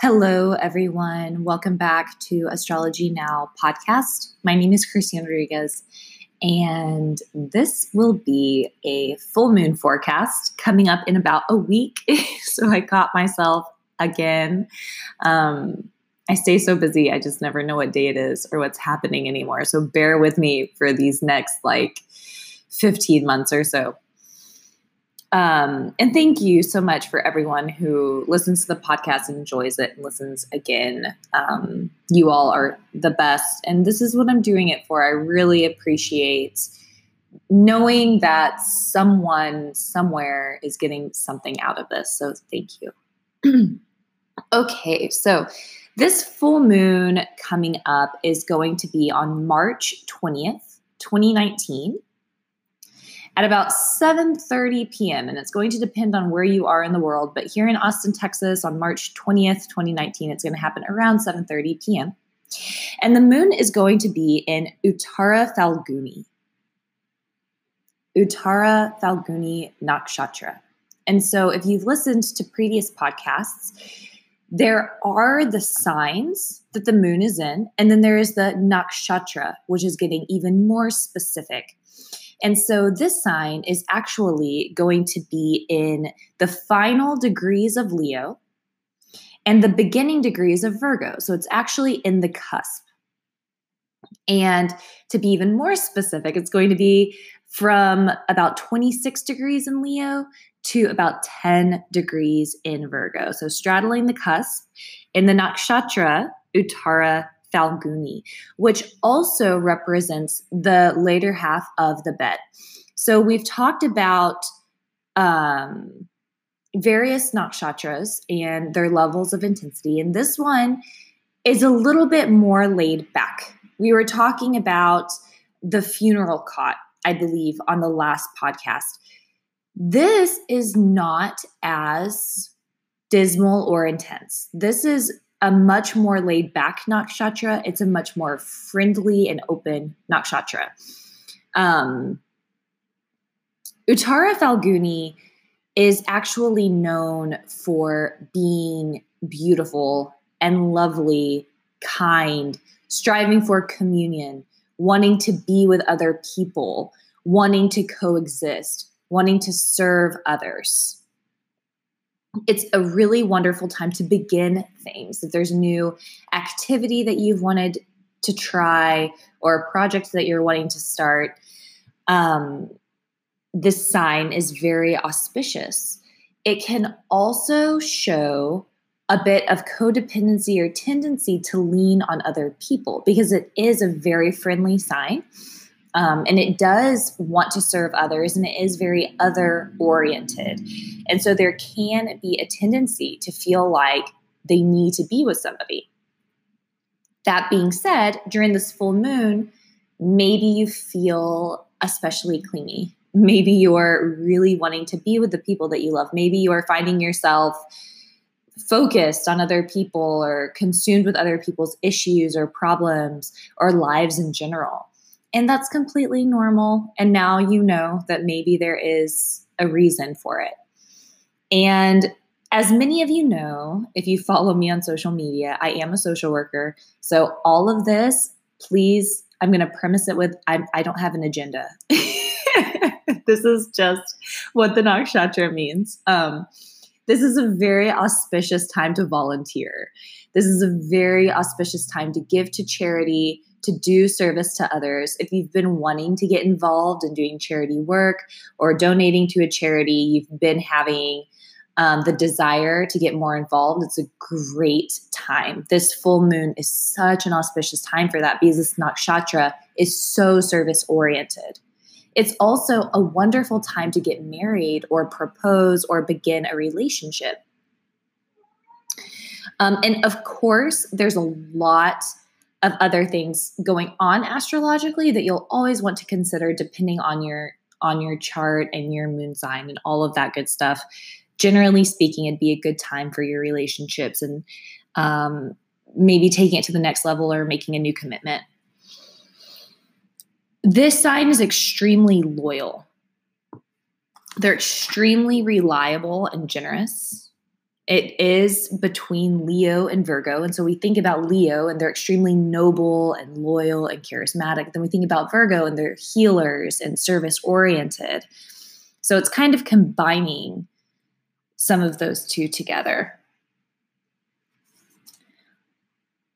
Hello, everyone. Welcome back to Astrology Now podcast. My name is Christian Rodriguez, and this will be a full moon forecast coming up in about a week. So I caught myself again. I stay so busy. I just never know what day it is or what's happening anymore. So bear with me for these next 15 months or so. And thank you so much for everyone who listens to the podcast and enjoys it and listens again. You all are the best. And this is what I'm doing it for. I really appreciate knowing that someone somewhere is getting something out of this. So thank you. Okay, so this full moon coming up is going to be on March 20th, 2019. At about 7:30 p.m., and it's going to depend on where you are in the world, but here in Austin, Texas, on March 20th, 2019, it's going to happen around 7:30 p.m., and the moon is going to be in Uttara Falguni. Uttara Falguni Nakshatra. And so if you've listened to previous podcasts, there are the signs that the moon is in, and then there is the nakshatra, which is getting even more specific. And so this sign is actually going to be in the final degrees of Leo and the beginning degrees of Virgo. So it's actually in the cusp. And to be even more specific, it's going to be from about 26 degrees in Leo to about 10 degrees in Virgo. So straddling the cusp in the nakshatra, Uttara Falguni, which also represents the later half of the bed. So we've talked about various nakshatras and their levels of intensity, and this one is a little bit more laid back. We were talking about the funeral cot, I believe, on the last podcast. This is not as dismal or intense. This is a much more laid-back nakshatra. It's a much more friendly and open nakshatra. Uttara Falguni is actually known for being beautiful and lovely, kind, striving for communion, wanting to be with other people, wanting to coexist, wanting to serve others. It's a really wonderful time to begin things. If there's a new activity that you've wanted to try or a project that you're wanting to start, this sign is very auspicious. It can also show a bit of codependency or tendency to lean on other people because it is a very friendly sign. And it does want to serve others, and it is very other-oriented. And so there can be a tendency to feel like they need to be with somebody. That being said, during this full moon, maybe you feel especially clingy. Maybe you're really wanting to be with the people that you love. Maybe you are finding yourself focused on other people or consumed with other people's issues or problems or lives in general. And that's completely normal. And now you know that maybe there is a reason for it. And as many of you know, if you follow me on social media, I am a social worker. So all of this, please, I'm going to premise it with, I don't have an agenda. This is just what the nakshatra means. This is a very auspicious time to volunteer. This is a very auspicious time to give to charity, to do service to others. If you've been wanting to get involved in doing charity work or donating to a charity, you've been having the desire to get more involved, it's a great time. This full moon is such an auspicious time for that because this nakshatra is so service-oriented. It's also a wonderful time to get married or propose or begin a relationship. And of course, there's a lot of other things going on astrologically that you'll always want to consider depending on your chart and your moon sign and all of that good stuff. Generally speaking, it'd be a good time for your relationships and maybe taking it to the next level or making a new commitment. This sign is extremely loyal. They're extremely reliable and generous. It is between Leo and Virgo. And so we think about Leo and they're extremely noble and loyal and charismatic. Then we think about Virgo and they're healers and service oriented. So it's kind of combining some of those two together.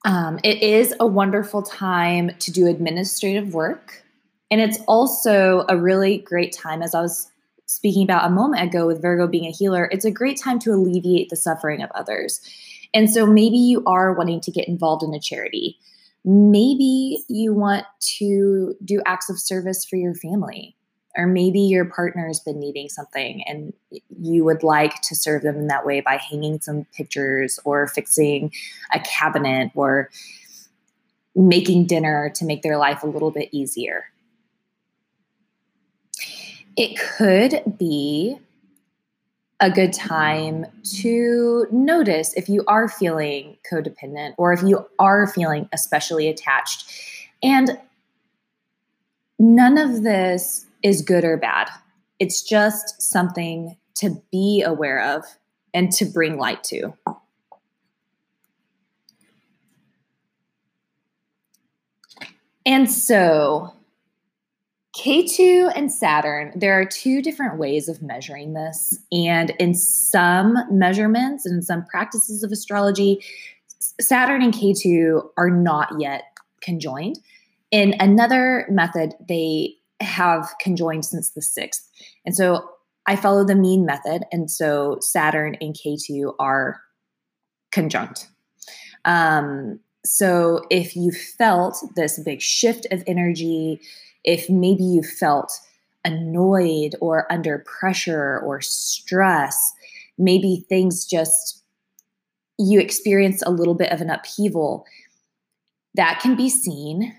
It is a wonderful time to do administrative work. And it's also a really great time, as I was speaking about a moment ago with Virgo being a healer, it's a great time to alleviate the suffering of others. And so maybe you are wanting to get involved in a charity. Maybe you want to do acts of service for your family, or maybe your partner's been needing something and you would like to serve them in that way by hanging some pictures or fixing a cabinet or making dinner to make their life a little bit easier. It could be a good time to notice if you are feeling codependent or if you are feeling especially attached. And none of this is good or bad. It's just something to be aware of and to bring light to. And so Ketu and Saturn, there are two different ways of measuring this. And in some measurements and in some practices of astrology, Saturn and Ketu are not yet conjoined. In another method, they have conjoined since the 6th. And so I follow the mean method. And so Saturn and Ketu are conjunct. So if you felt this big shift of energy, if maybe you felt annoyed or under pressure or stress, maybe things just, you experienced a little bit of an upheaval, that can be seen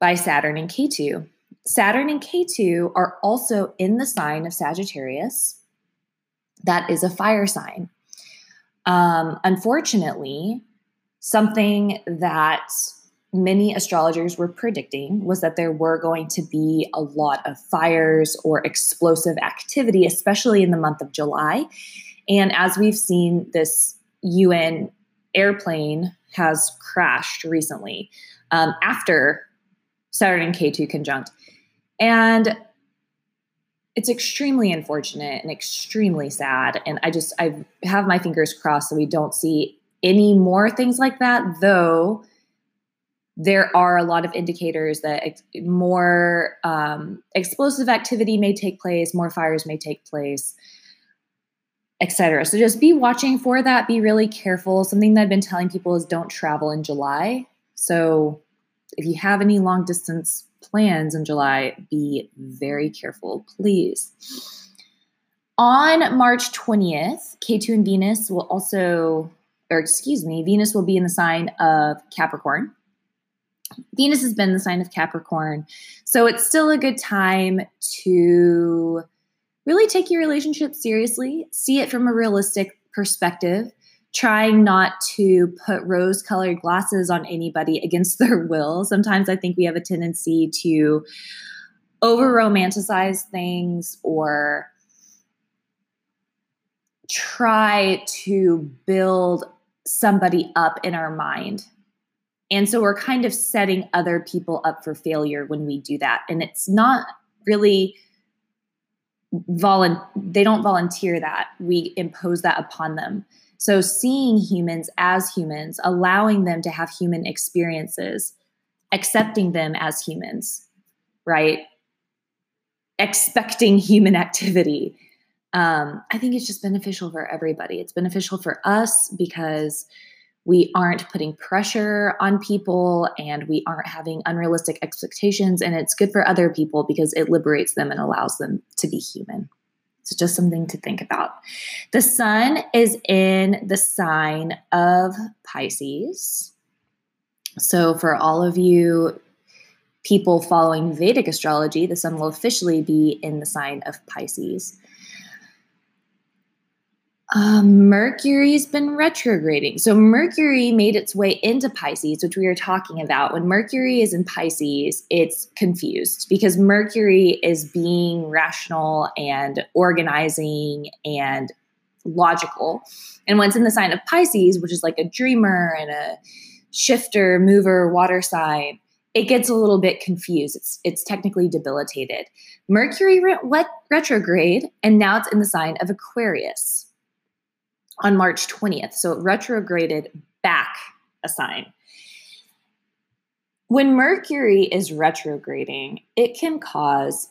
by Saturn and Ketu. Saturn and Ketu are also in the sign of Sagittarius. That is a fire sign. Unfortunately, something that many astrologers were predicting was that there were going to be a lot of fires or explosive activity, especially in the month of July. And as we've seen, this UN airplane has crashed recently after Saturn and Ketu conjunct. And it's extremely unfortunate and extremely sad. And I have my fingers crossed that we don't see any more things like that, though there are a lot of indicators that more explosive activity may take place, more fires may take place, etc. So just be watching for that. Be really careful. Something that I've been telling people is don't travel in July. So if you have any long distance plans in July, be very careful, please. On March 20th, Ketu and Venus will also, Venus will be in the sign of Capricorn. Venus has been the sign of Capricorn. So it's still a good time to really take your relationship seriously, see it from a realistic perspective, trying not to put rose-colored glasses on anybody against their will. Sometimes I think we have a tendency to over-romanticize things or try to build somebody up in our mind. And so we're kind of setting other people up for failure when we do that. And it's not really, they don't volunteer that. We impose that upon them. So seeing humans as humans, allowing them to have human experiences, accepting them as humans, right? Expecting human activity. I think it's just beneficial for everybody. It's beneficial for us because we aren't putting pressure on people and we aren't having unrealistic expectations, and it's good for other people because it liberates them and allows them to be human. So just something to think about. The sun is in the sign of Pisces. So for all of you people following Vedic astrology, the sun will officially be in the sign of Pisces. Mercury's been retrograding. So Mercury made its way into Pisces, which we were talking about. When Mercury is in Pisces, it's confused because Mercury is being rational and organizing and logical. And when it's in the sign of Pisces, which is like a dreamer and a shifter, mover, water sign, it gets a little bit confused. It's technically debilitated. Mercury went retrograde, and now it's in the sign of Aquarius on March 20th. So it retrograded back a sign. When Mercury is retrograding, it can cause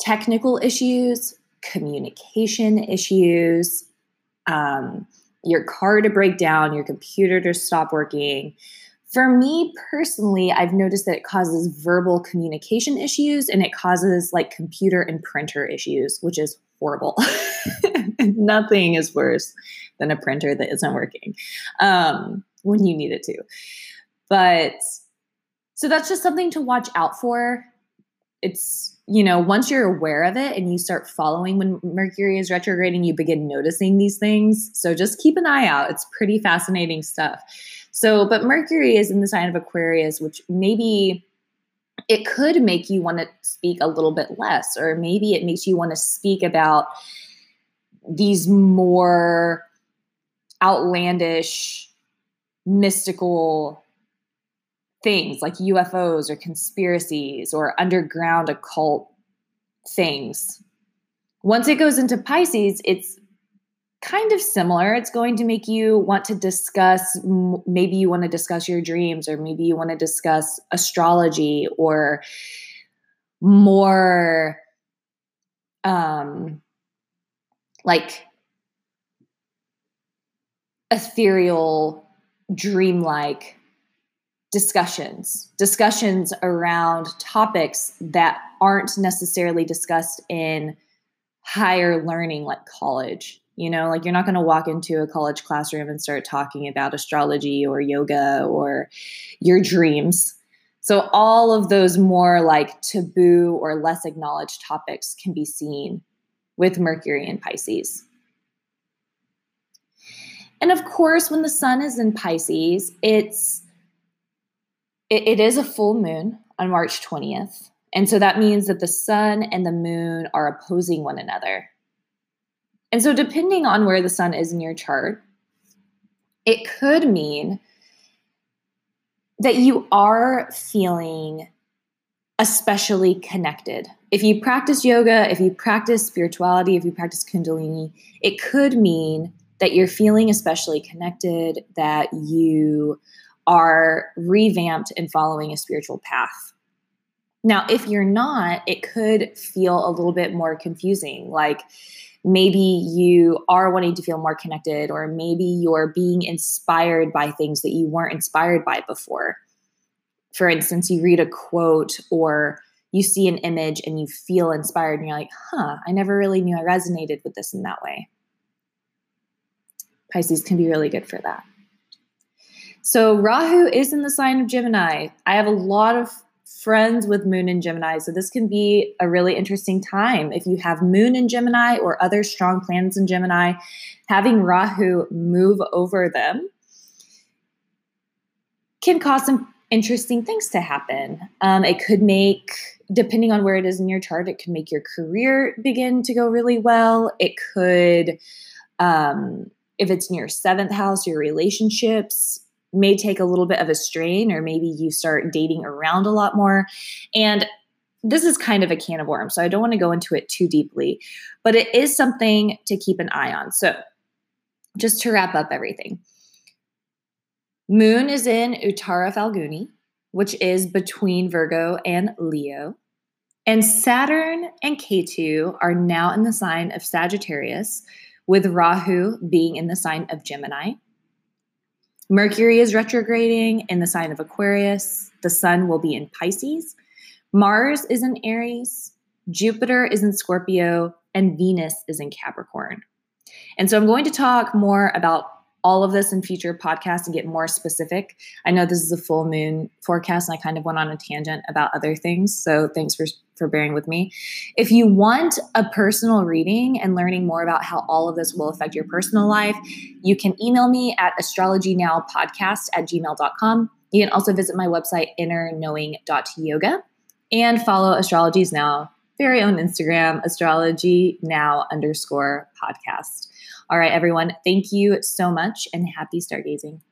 technical issues, communication issues, your car to break down, your computer to stop working. For me personally, I've noticed that it causes verbal communication issues, and it causes like computer and printer issues, which is horrible. Nothing is worse than a printer that isn't working when you need it to. But so that's just something to watch out for. It's, you know, once you're aware of it and you start following when Mercury is retrograding, you begin noticing these things. So just keep an eye out. It's pretty fascinating stuff. So, but Mercury is in the sign of Aquarius, which maybe it could make you want to speak a little bit less, or maybe it makes you want to speak about these more outlandish, mystical things like UFOs or conspiracies or underground occult things. Once it goes into Pisces, it's kind of similar. It's going to make you want to discuss, maybe you want to discuss your dreams, or maybe you want to discuss astrology or more like ethereal, dreamlike discussions around topics that aren't necessarily discussed in higher learning, like college. You know, like you're not going to walk into a college classroom and start talking about astrology or yoga or your dreams. So all of those more like taboo or less acknowledged topics can be seen with Mercury in Pisces. And of course, when the sun is in Pisces, it is a full moon on March 20th. And so that means that the sun and the moon are opposing one another. And so depending on where the sun is in your chart, it could mean that you are feeling especially connected. If you practice yoga, if you practice spirituality, if you practice kundalini, it could mean that you're feeling especially connected, that you are revamped and following a spiritual path. Now, if you're not, it could feel a little bit more confusing. Like maybe you are wanting to feel more connected, or maybe you're being inspired by things that you weren't inspired by before. For instance, you read a quote or you see an image and you feel inspired and you're like, I never really knew I resonated with this in that way. Pisces can be really good for that. So Rahu is in the sign of Gemini. I have a lot of friends with moon in Gemini, so this can be a really interesting time. If you have moon in Gemini or other strong planets in Gemini, having Rahu move over them can cause some interesting things to happen. It could make, depending on where it is in your chart, it could make your career begin to go really well. It could, if it's in your seventh house, your relationships may take a little bit of a strain, or maybe you start dating around a lot more. And this is kind of a can of worms, so I don't want to go into it too deeply, but it is something to keep an eye on. So just to wrap up everything, moon is in Uttara Falguni, which is between Virgo and Leo. And Saturn and Ketu are now in the sign of Sagittarius, with Rahu being in the sign of Gemini. Mercury is retrograding in the sign of Aquarius. The sun will be in Pisces. Mars is in Aries. Jupiter is in Scorpio. And Venus is in Capricorn. And so I'm going to talk more about all of this in future podcasts and get more specific. I know this is a full moon forecast, and I kind of went on a tangent about other things. So thanks for bearing with me. If you want a personal reading and learning more about how all of this will affect your personal life, you can email me at astrologynowpodcast@gmail.com. You can also visit my website, innerknowing.yoga, and follow Astrology Now very own Instagram, astrologynow_podcast. All right, everyone, thank you so much and happy stargazing.